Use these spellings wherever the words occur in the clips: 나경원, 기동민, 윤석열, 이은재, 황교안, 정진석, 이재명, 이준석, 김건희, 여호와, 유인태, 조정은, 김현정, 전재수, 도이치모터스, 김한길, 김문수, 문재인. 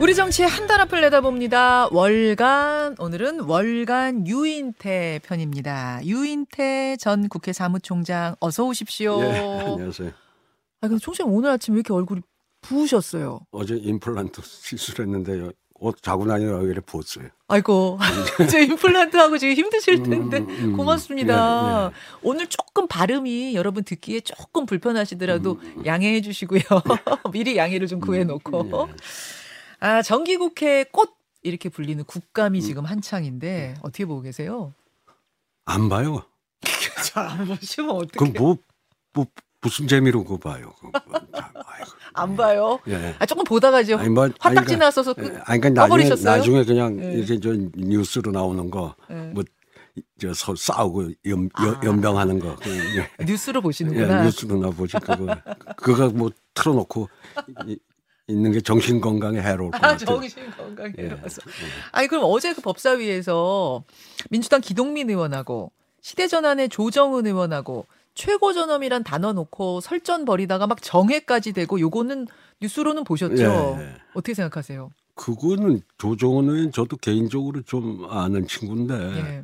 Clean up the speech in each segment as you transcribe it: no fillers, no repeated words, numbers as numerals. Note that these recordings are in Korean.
우리 정치의 한 달 앞을 내다봅니다. 월간, 오늘은 월간 유인태 편입니다. 유인태 전 국회 사무총장 어서 오십시오. 예, 안녕하세요. 아, 근데 총장님 오늘 아침 왜 이렇게 얼굴이 부으셨어요? 어제 임플란트 시술했는데요. 옷 자고 나니까 여기를 부었어요. 아이고, 저 임플란트하고 지금 힘드실 텐데 고맙습니다. 예, 예. 오늘 조금 발음이 여러분 듣기에 조금 불편하시더라도 양해해 주시고요. 미리 양해를 좀 구해놓고. 예. 아, 정기국회 꽃 이렇게 불리는 국감이 지금 한창인데 어떻게 보고 계세요? 안 봐요. 잘 안 보시면 어떡해요? 그럼 뭐 무슨 재미로 그거 봐요? 안 봐요? 예. 아, 조금 보다가 이제 화딱 지나서서 꺼버리셨어요? 나중에 그냥 이렇게 저 뉴스로 나오는 거 뭐 저 싸우고 연병하는 거. 예. 뉴스로 보시는구나. 예, 뉴스로 나 보지 그거 뭐 틀어놓고. 있는 게 정신 건강에 해로울 것 같아요. 정신 건강에 해로워서. 예. 아니 그럼 어제 그 법사위에서 민주당 기동민 의원하고 시대전환의 조정은 의원하고 최고전엄이란 단어 놓고 설전 벌이다가 막 정회까지 되고 요거는 뉴스로는 보셨죠? 예. 어떻게 생각하세요? 그거는 조정은 의원 저도 개인적으로 좀 아는 친구인데 예.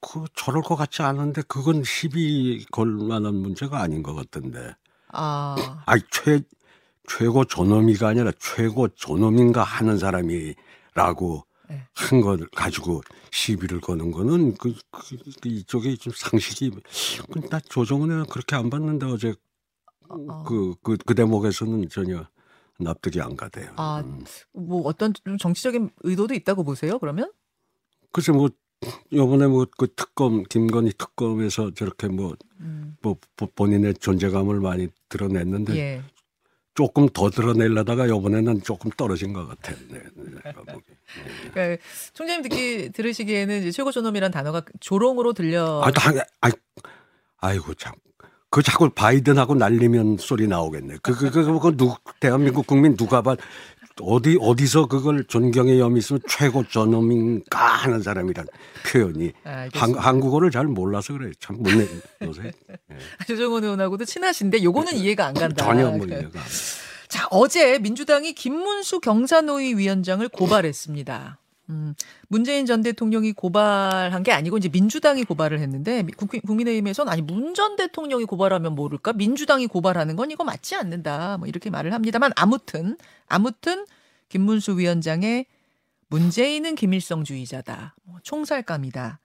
그 저럴 것 같지 않은데 그건 시비 걸 만한 문제가 아닌 것 같던데. 아. 아니 최고 존엄이가 아니라 최고 존엄인가 하는 사람이라고 네. 한 걸 가지고 시비를 거는 거는 이쪽에 좀 상식이. 나 조정은 그렇게 안 봤는데 어제 그 대목에서는 전혀 납득이 안 가대요. 아, 뭐 어떤 좀 정치적인 의도도 있다고 보세요? 그러면? 글쎄 뭐 요번에 뭐 그 특검 김건희 특검에서 저렇게 뭐 본인의 존재감을 많이 드러냈는데. 예. 조금 더 드러내려다가 이번에는 조금 떨어진 것 같아요. 네. 총장님 들으시기에는 이제 최고존엄이란 단어가 조롱으로 들려. 아이고 참. 그 자꾸 바이든하고 날리면 소리 나오겠네. 대한민국 국민 누가 봐 어디서 그걸 존경의 염이 있으면 최고존엄인가 하는 사람이란 표현이 한국어를 잘 몰라서 그래요. 참 못 내놓으세요. 예. 조정은 의원하고도 친하신데 요거는 이해가 안 간다. 전혀 뭐 이해가 안 간다. 자, 어제 민주당이 김문수 경사노위 위원장을 고발했습니다. 문재인 전 대통령이 고발한 게 아니고 이제 민주당이 고발을 했는데 국민의힘에서는 아니 문 전 대통령이 고발하면 모를까 민주당이 고발하는 건 이거 맞지 않는다 뭐 이렇게 말을 합니다만 아무튼 김문수 위원장의 문재인은 김일성주의자다 뭐 총살감이다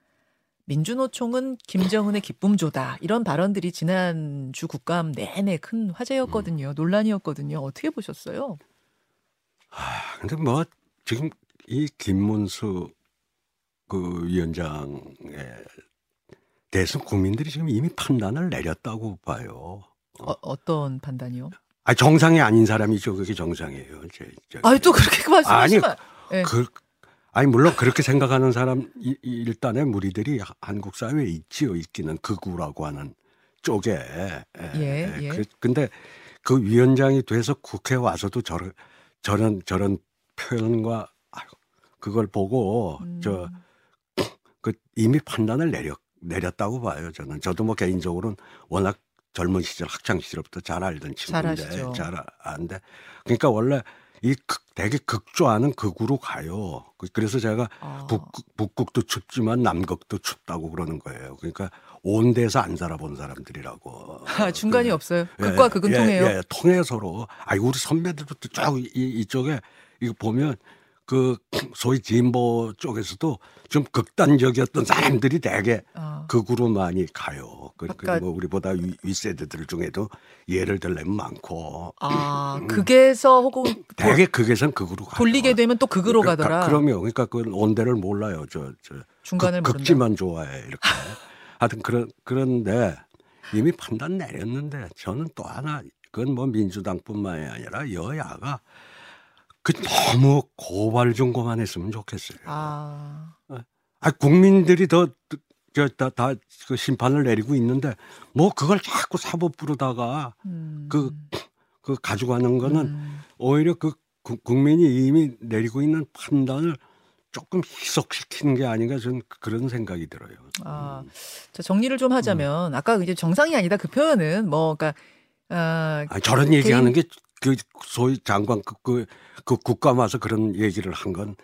민주노총은 김정은의 기쁨조다 이런 발언들이 지난주 국감 내내 큰 화제였거든요. 논란이었거든요. 어떻게 보셨어요? 아 근데 뭐 지금 이 김문수 그 위원장에 대해서 국민들이 지금 이미 판단을 내렸다고 봐요. 어떤 판단이요? 아 정상이 아닌 사람이죠. 그게 정상이에요. 아 또 그렇게 말씀하시면 아니, 물론 그렇게 생각하는 사람 일단의 무리들이 한국 사회에 있기는 극우라고 하는 쪽에. 예. 근데 그 위원장이 돼서 국회에 와서도 저런 표현과 그걸 보고 이미 판단을 내렸다고 봐요. 저는 저도 뭐 개인적으로는 워낙 젊은 시절 학창 시절부터 잘 알던 친구인데 잘 아는데 그러니까 원래 이 되게 극조하는 극으로 가요. 그래서 제가 북극도 춥지만 남극도 춥다고 그러는 거예요. 그러니까 온 데서 안 살아본 사람들이라고. 아, 중간이 없어요. 극과 극은 통해요. 예, 통해요 서로. 우리 선배들도 쫙 이쪽에 이거 보면. 그 소위 진보 쪽에서도 좀 극단적이었던 사람들이 되게 극으로 많이 가요. 그러니까 뭐 우리보다 윗세대들 중에도 예를 들면 많고. 아, 극에서 혹은 되게 극에선 극으로 가요. 돌리게 되면 또 극으로 가더라. 그럼요. 그러니까 그 온대를 몰라요. 저 중간을 모른다. 극지만 좋아해 이렇게. 하여튼 그런데 이미 판단 내렸는데 저는 또 하나 그건 뭐 민주당뿐만이 아니라 여야가. 너무 고발 정도만 했으면 좋겠어요. 국민들이 다 그 심판을 내리고 있는데 뭐 그걸 자꾸 사법 부르다가 그 가져가는 거는 오히려 그 국민이 이미 내리고 있는 판단을 조금 희석시키는 게 아닌가 저는 그런 생각이 들어요. 자, 정리를 좀 하자면 아까 이제 정상이 아니다 그 표현은 뭐 그러니까 저런 얘기하는 게 그 소위 장관급 그 국감 와서 그런 얘기를 한 건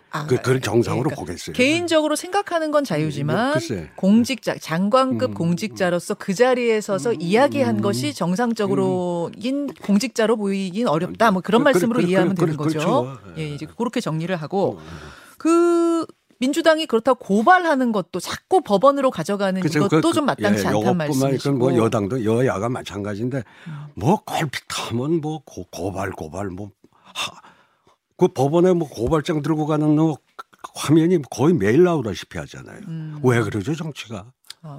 그런 정상으로 그러니까 보겠어요. 개인적으로 생각하는 건 자유지만 공직자 장관급 공직자로서 그 자리에 서서 이야기한 것이 정상적으로인 공직자로 보이긴 어렵다. 뭐 그런 말씀으로 이해하면 되는 거죠. 그렇죠. 예, 이제 그렇게 정리를 하고 그. 민주당이 그렇다고 고발하는 것도 자꾸 법원으로 가져가는 그쵸, 이것도 좀 마땅치 않단 말씀이시고. 뭐 여당도 여야가 마찬가지인데 뭐 걸핏하면 뭐 고발 뭐 그 법원에 뭐 고발장 들고 가는 뭐 화면이 거의 매일 나오다시피 하잖아요. 왜 그러죠 정치가?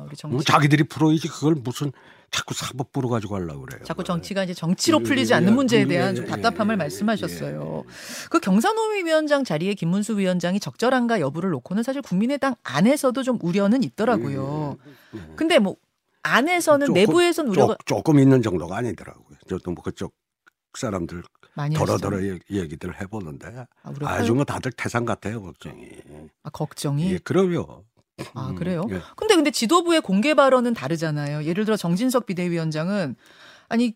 우리 정치. 자기들이 풀어야지 그걸 무슨 자꾸 사법부로 가지고 가려고 그래요. 자꾸 정치가 이제 정치로 풀리지 않는 문제에 대한 좀 답답함을 말씀하셨어요. 그 경산호위 위원장 자리에 김문수 위원장이 적절한가 여부를 놓고는 사실 국민의당 안에서도 좀 우려는 있더라고요. 근데 뭐 안에서는 내부에서는 우려가 조금 있는 정도가 아니더라고요. 저도 뭐 그쪽 사람들 더러더러 얘기들 해보는데 아주 뭐 다들 태산 같아요 걱정이. 아 걱정이? 예, 그럼요. 아 그래요? 근데 지도부의 공개 발언은 다르잖아요. 예를 들어 정진석 비대위원장은 아니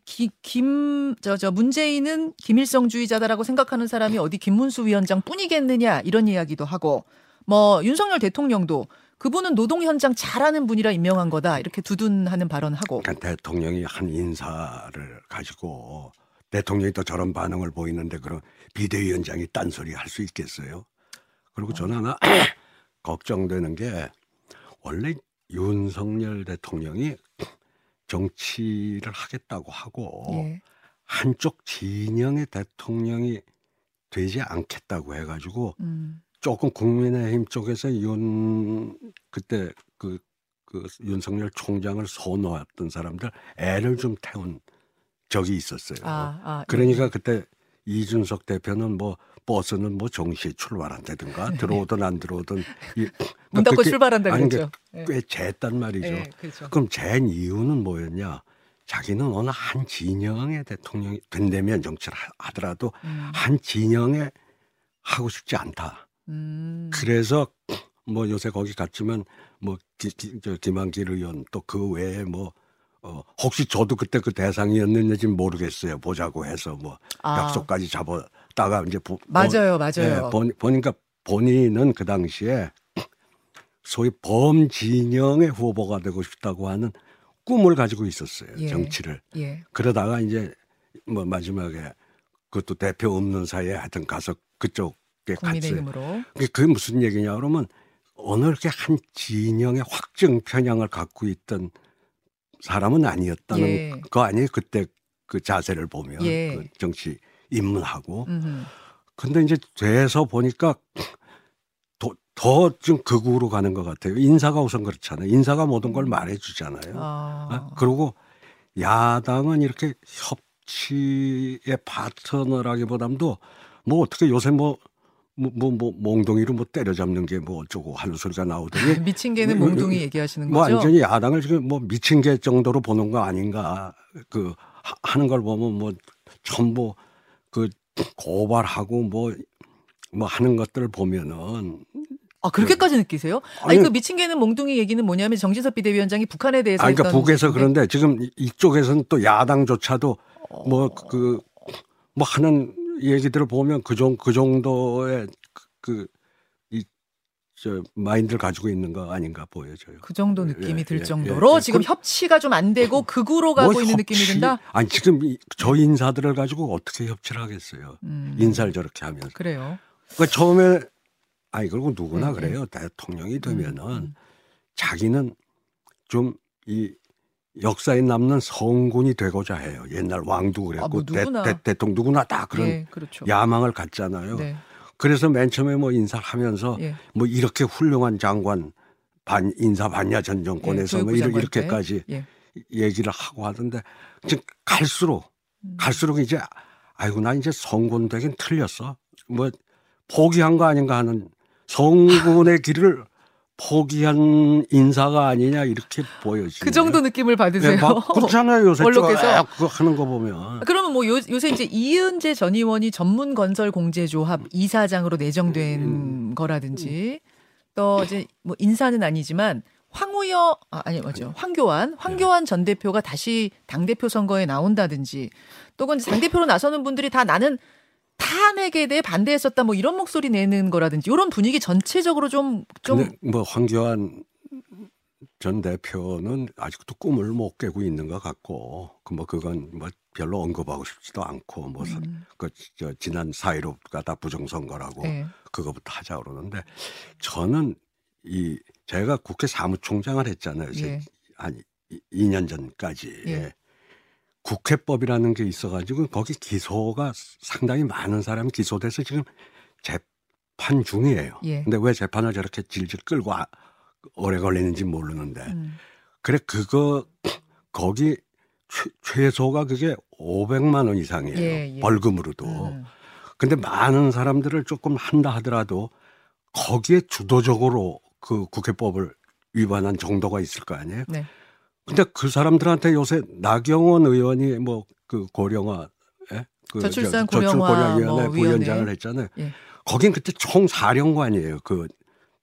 문재인은 김일성주의자다라고 생각하는 사람이 어디 김문수 위원장뿐이겠느냐 이런 이야기도 하고 뭐 윤석열 대통령도 그분은 노동 현장 잘하는 분이라 임명한 거다 이렇게 두둔하는 발언하고. 그러니까 대통령이 한 인사를 가지고 대통령이 또 저런 반응을 보이는데 그럼 비대위원장이 딴소리 할 수 있겠어요? 그리고 저는 하나. 걱정되는 게 원래 윤석열 대통령이 정치를 하겠다고 하고 한쪽 진영의 대통령이 되지 않겠다고 해가지고 조금 국민의힘 쪽에서 그때 그 윤석열 총장을 손놓았던 사람들 애를 좀 태운 적이 있었어요. 그러니까 그때 이준석 대표는 뭐 버스는 뭐 정시에 출발한다든가 들어오든 안 들어오든 문 닫고 출발한다는 거죠. 꽤 쟀단 말이죠. 네, 그렇죠. 그럼 잰 이유는 뭐였냐. 자기는 어느 한 진영의 대통령이 된다면 정치를 하더라도 한 진영에 하고 싶지 않다. 그래서 뭐 요새 거기 갔지만 뭐 김한길 의원 또 그 외에 뭐 혹시 저도 그때 그 대상이었는지 모르겠어요. 보자고 해서 뭐 약속까지 잡았다가 이제 맞아요. 예, 보니까 본인은 그 당시에 소위 범진영의 후보가 되고 싶다고 하는 꿈을 가지고 있었어요. 정치를. 그러다가 이제 뭐 마지막에 그것도 대표 없는 사이에 하여튼 가서 그쪽에 국민의힘으로. 갔어요. 그게 무슨 얘기냐 그러면 어느 이렇게 한 진영의 확증 편향을 갖고 있던 사람은 아니었다는 거 아니에요. 그때 그 자세를 보면 그 정치 입문하고. 근데 이제 돼서 보니까 더 좀 극우로 가는 것 같아요. 인사가 우선 그렇잖아요. 인사가 모든 걸 말해주잖아요. 그리고 야당은 이렇게 협치의 파트너라기보다도 뭐 어떻게 요새 몽둥이로 때려잡는 게 뭐 어쩌고 하는 소리가 나오더니 미친 개는 몽둥이 얘기하시는 거죠? 완전히 야당을 지금 미친 개 정도로 보는 거 아닌가 그 하는 걸 보면 전부 그 고발하고 뭐 하는 것들을 보면은 그렇게까지 느끼세요? 아니 그 미친 개는 몽둥이 얘기는 뭐냐면 정진석 비대위원장이 북한에 대해서 그러니까 북에서 그런데 지금 이쪽에서는 또 야당조차도 하는 얘기들을 보면 그 정도의 마인드를 가지고 있는 거 아닌가 보여져요. 그 정도 느낌이 들 정도로 지금 협치가 좀 안 되고 극우로 가고 있는 느낌이 든다? 아니 지금 저 인사들을 가지고 어떻게 협치를 하겠어요. 인사를 저렇게 하면. 그래요. 그러니까 처음에 그리고 누구나 그래요. 대통령이 되면은 자기는 좀 역사에 남는 성군이 되고자 해요. 옛날 왕도 그랬고 대통령 누구나 다 그런 야망을 갖잖아요. 그래서 맨 처음에 인사하면서 이렇게 훌륭한 장관 인사받냐 전 정권에서 이렇게까지 얘기를 하고 하던데 지금 갈수록 이제 나 이제 성군 되긴 틀렸어. 포기한 거 아닌가 하는 성군의 길을 포기한 인사가 아니냐 이렇게 보여지네요. 그 정도 느낌을 받으세요? 막 그렇잖아요. 요새 언론에서 그거 하는 거 보면. 그러면 요새 이제 이은재 전 의원이 전문건설공제조합 이사장으로 내정된 거라든지 또 이제 인사는 아니지만 황교안 전 대표가 다시 당대표 선거에 나온다든지 또는 당대표로 나서는 분들이 다 나는 탄핵에 대해 반대했었다 뭐 이런 목소리 내는 거라든지 이런 분위기 전체적으로 좀 뭐 황교안 전 대표는 아직도 꿈을 못 깨고 있는 것 같고 뭐 그건 뭐 별로 언급하고 싶지도 않고 뭐 그 지난 4.15가 다 부정선거라고 네. 그거부터 하자 그러는데 저는 이 제가 국회 사무총장을 했잖아요. 예. 한 2년 전까지 예. 국회법이라는 게 있어가지고 거기 기소가 상당히 많은 사람이 기소돼서 지금 재판 중이에요. 예. 근데 왜 재판을 저렇게 질질 끌고 오래 걸리는지 모르는데 그래 그거 거기 최소가 그게 500만 원 이상이에요. 예, 예. 벌금으로도. 근데 많은 사람들을 조금 한다 하더라도 거기에 주도적으로 그 국회법을 위반한 정도가 있을 거 아니에요. 네. 근데 그 사람들한테 요새 나경원 의원이 뭐 그 고령화, 예? 그 저출산 고령화위원회 부위원장을 했잖아요. 예. 거긴 그때 총사령관이에요. 그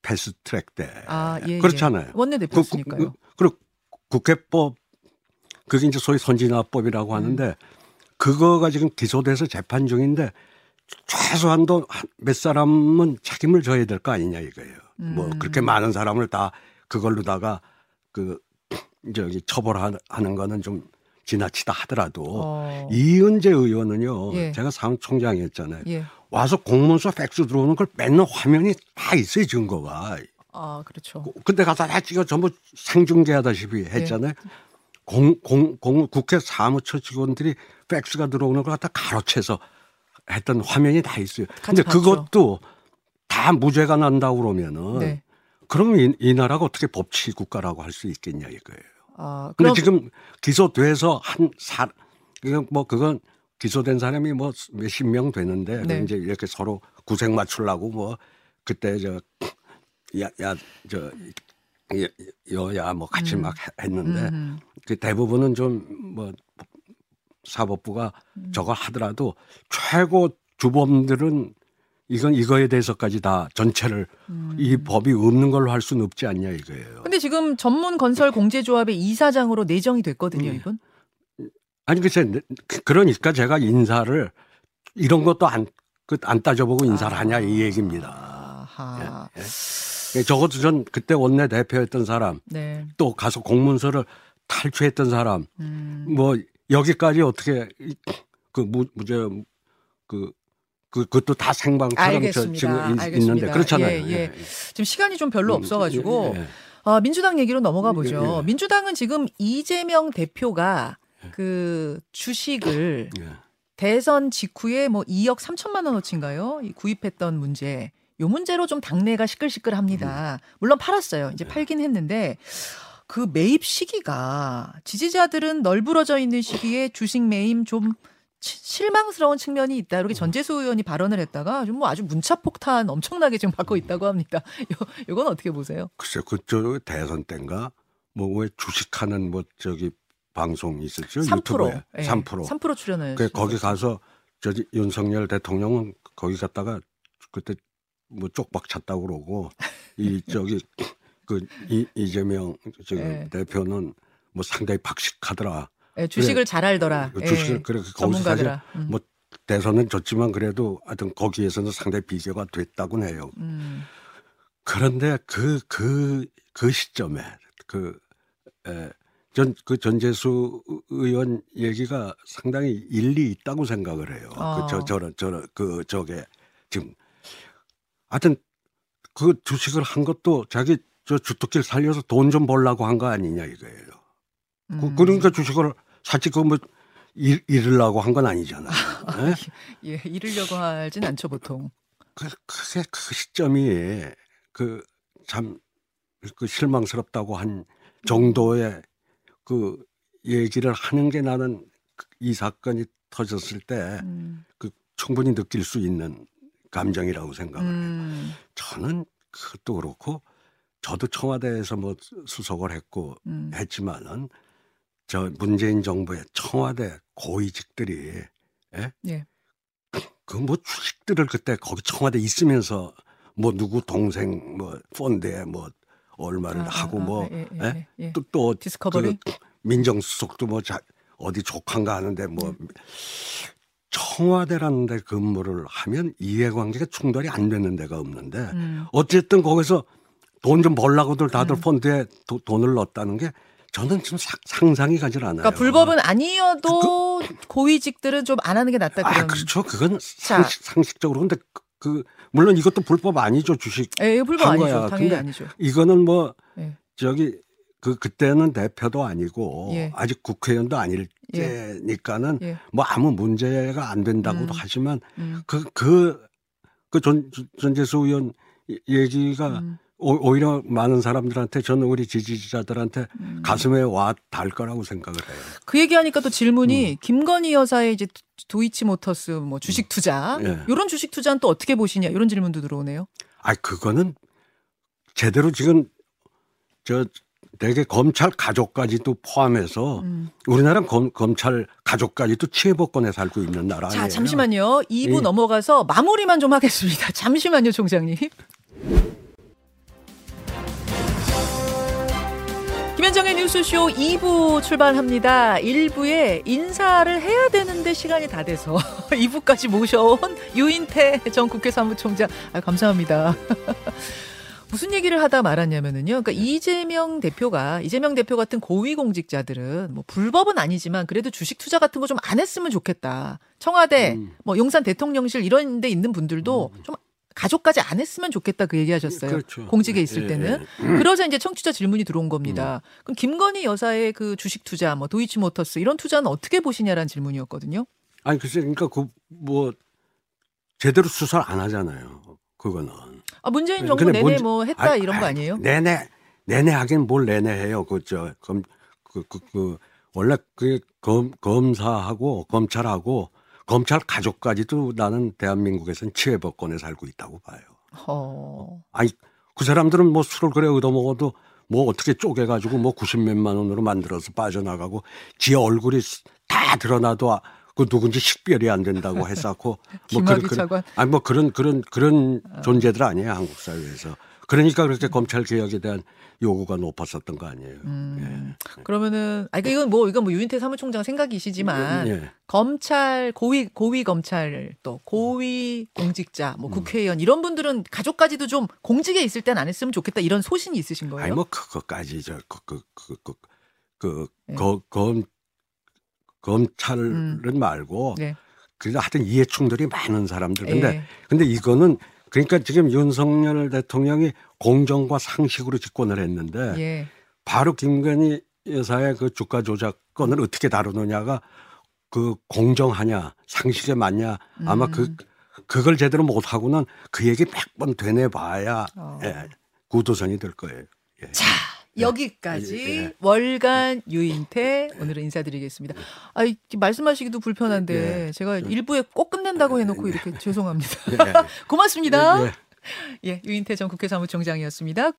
패스트트랙 때. 아, 예, 그렇잖아요. 예. 원내대표였으니까요. 그리고 국회법 그게 이제 소위 선진화법이라고 하는데 그거가 지금 기소돼서 재판 중인데 최소한도 몇 사람은 책임을 져야 될 거 아니냐 이거예요. 뭐 그렇게 많은 사람을 다 그걸로다가 그 저기 처벌하는 거는 좀 지나치다 하더라도 이은재 의원은요 예. 제가 사무총장이었잖아요. 예. 와서 공문서 팩스 들어오는 걸 맨날 화면이 다 있어요 증거가. 아 그렇죠. 근데 가서 다 찍어 전부 생중계하다시피 했잖아요. 예. 국회 사무처 직원들이 팩스가 들어오는 걸 갖다 가로채서 했던 화면이 다 있어요. 근데 봤죠. 그것도 다 무죄가 난다고 그러면은 네. 그러면 이 나라가 어떻게 법치 국가라고 할 수 있겠냐 이거예요. 아, 근데 지금 기소돼서 뭐 그건 기소된 사람이 뭐 몇십 명 되는데 네. 이제 이렇게 서로 구색 맞추려고 뭐 그때 여야 뭐 같이 막 했는데 그 대부분은 좀 뭐 사법부가 저걸 하더라도 최고 주범들은 이건 이거에 대해서까지 다 전체를 이 법이 없는 걸로 할 수는 없지 않냐 이거예요. 근데 지금 전문 건설 공제조합의 이사장으로 내정이 됐거든요, 이분. 아니 글쎄 그러니까 제가 인사를 이런 것도 안 따져보고 인사를 하냐 이 얘기입니다. 아하. 예, 예. 적어도 전 그때 원내 대표였던 사람, 네. 또 가서 공문서를 탈취했던 사람, 뭐 여기까지 어떻게 그 무죄 그것도 다 생방처럼 지금 있는데 그렇잖아요. 예, 예. 예. 지금 시간이 좀 별로 없어가지고 예, 예. 아, 민주당 얘기로 넘어가 보죠. 예, 예. 민주당은 지금 이재명 대표가 예. 그 주식을 예. 대선 직후에 뭐 2억 3천만 원어치인가요? 구입했던 문제. 요 문제로 좀 당내가 시끌시끌합니다. 물론 팔았어요. 이제 팔긴 했는데 그 매입 시기가 지지자들은 널브러져 있는 시기에 주식 매입 좀 실망스러운 측면이 있다. 이렇게 전재수 의원이 발언을 했다가 지금 뭐 아주 문자폭탄 엄청나게 지금 받고 있다고 합니다. 이건 어떻게 보세요? 글쎄요. 그쪽 대선 때인가 뭐 왜 주식하는 뭐 저기 방송이 있었죠? 3%. 네. 3% 출연을. 그 거기 가서 저기 윤석열 대통령은 거기 갔다가 그때 뭐 쪽박 찼다고 그러고 이 저기 그 이재명 지금 네. 대표는 뭐 상당히 박식하더라. 예, 주식을 그래, 잘 알더라. 주식을 예, 그래 거기서 사실 뭐 대선은 졌지만 그래도 하여튼 거기에서는 상당히 비교가 됐다고 해요. 그런데 그 시점에 그 전재수 의원 얘기가 상당히 일리 있다고 생각을 해요. 아. 그 저게 지금 하여튼 그 주식을 한 것도 자기 저 주특기를 살려서 돈 좀 벌려고 한 거 아니냐 이거예요. 그러니까 주식을 사실 그 뭐 잃으려고 한 건 아니잖아요. 네? 예, 잃으려고 하진 않죠 보통. 그 시점이 그 참 그 실망스럽다고 한 정도의 그 얘기를 하는 게 나는 이 사건이 터졌을 때 그 충분히 느낄 수 있는 감정이라고 생각을 해요. 저는 그것도 그렇고 저도 청와대에서 뭐 수석을 했고 했지만은. 저 문재인 정부의 청와대 고위직들이 예? 예. 그 뭐 주식들을 그때 거기 청와대 있으면서 뭐 누구 동생 뭐 펀드에 뭐 얼마를 하고 뭐 또 디스커버리 민정수석도 뭐 어디 족한가 하는데 뭐 청와대라는 데 근무를 하면 이해관계가 충돌이 안 되는 데가 없는데 어쨌든 거기서 돈 좀 벌라고들 다들 펀드에 돈을 넣었다는 게 저는 좀 상상이 가질 않아요. 그러니까 불법은 아니어도 고위직들은 좀 안 하는 게 낫다. 그렇죠. 그건 상식적으로. 근데 물론 이것도 불법 아니죠. 주식. 예, 불법 아니죠. 거야. 당연히 아니죠. 이거는 뭐 저기 그때는 대표도 아니고 아직 국회의원도 아닐 때니까는 뭐 아무 문제가 안 된다고도 하지만 전재수 의원 얘기가 오히려 많은 사람들한테 저는 우리 지지자들한테 가슴에 와 닿을 거라고 생각을 해요. 그 얘기하니까 또 질문이 김건희 여사의 이제 도이치모터스 뭐 주식 투자 이런 주식 투자는 또 어떻게 보시냐 이런 질문도 들어오네요. 아 그거는 제대로 지금 되게 검찰 가족까지도 포함해서 우리나라 검찰 가족까지도 치해복권에 살고 있는 나라예요. 자 잠시만요. 2부 넘어가서 마무리만 좀 하겠습니다. 잠시만요, 총장님. 김현정의 뉴스쇼 2부 출발합니다. 1부에 인사를 해야 되는데 시간이 다 돼서 2부까지 모셔온 유인태 전 국회 사무총장 감사합니다. 무슨 얘기를 하다 말았냐면은요. 그러니까 이재명 대표 같은 고위공직자들은 뭐 불법은 아니지만 그래도 주식 투자 같은 거 좀 안 했으면 좋겠다. 청와대, 뭐 용산 대통령실 이런 데 있는 분들도 좀 가족까지 안 했으면 좋겠다 그 얘기하셨어요. 그렇죠. 공직에 있을 때는. 그러자 이제 청취자 질문이 들어온 겁니다. 그럼 김건희 여사의 그 주식 투자, 뭐 도이치모터스 이런 투자는 어떻게 보시냐라는 질문이었거든요. 아니 글쎄, 그러니까 뭐 제대로 수사를 안 하잖아요. 그거는. 아 문재인 정부 내내 뭐 했다 이런 거 아니에요? 내내 하긴 뭘 내내 해요. 원래 그 검사하고 검찰하고. 검찰 가족까지도 나는 대한민국에서는 치외법권에 살고 있다고 봐요. 아니 그 사람들은 뭐 술을 그래 얻어먹어도 뭐 어떻게 쪼개가지고 뭐 90몇만 원으로 만들어서 빠져나가고 지 얼굴이 다 드러나도 그 누군지 식별이 안 된다고 해서고 뭐 그런 존재들 아니에요 한국 사회에서. 그러니까 그렇게 검찰 개혁에 대한 요구가 높았었던 거 아니에요. 그러면은 이건 뭐 유인태 사무총장 생각이시지만 검찰 고위 검찰 또 고위 공직자 뭐 국회의원 이런 분들은 가족까지도 좀 공직에 있을 땐 안 했으면 좋겠다 이런 소신이 있으신 거예요? 아니 뭐 그것까지 검찰은 말고 그래도 하여튼 이해충돌이 많은 사람들 근데 이거는 그러니까 지금 윤석열 대통령이 공정과 상식으로 집권을 했는데 바로 김건희 여사의 그 주가 조작건을 어떻게 다루느냐가 그 공정하냐 상식에 맞냐 아마 그걸 제대로 못하고는 그 얘기 100번 되뇌봐야 구도선이 될 거예요. 자 여기까지 월간 유인태 오늘은 인사드리겠습니다. 아, 말씀하시기도 불편한데 제가 일부에 꼭 끝낸다고 해놓고 이렇게 죄송합니다. 고맙습니다. 유인태 전 국회 사무총장이었습니다.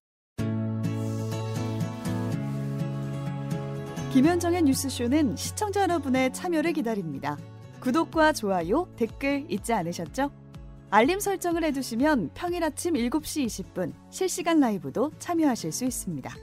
김현정의 뉴스쇼는 시청자 여러분의 참여를 기다립니다. 구독과 좋아요, 댓글 잊지 않으셨죠? 알림 설정을 해두시면 평일 아침 7시 20분 실시간 라이브도 참여하실 수 있습니다.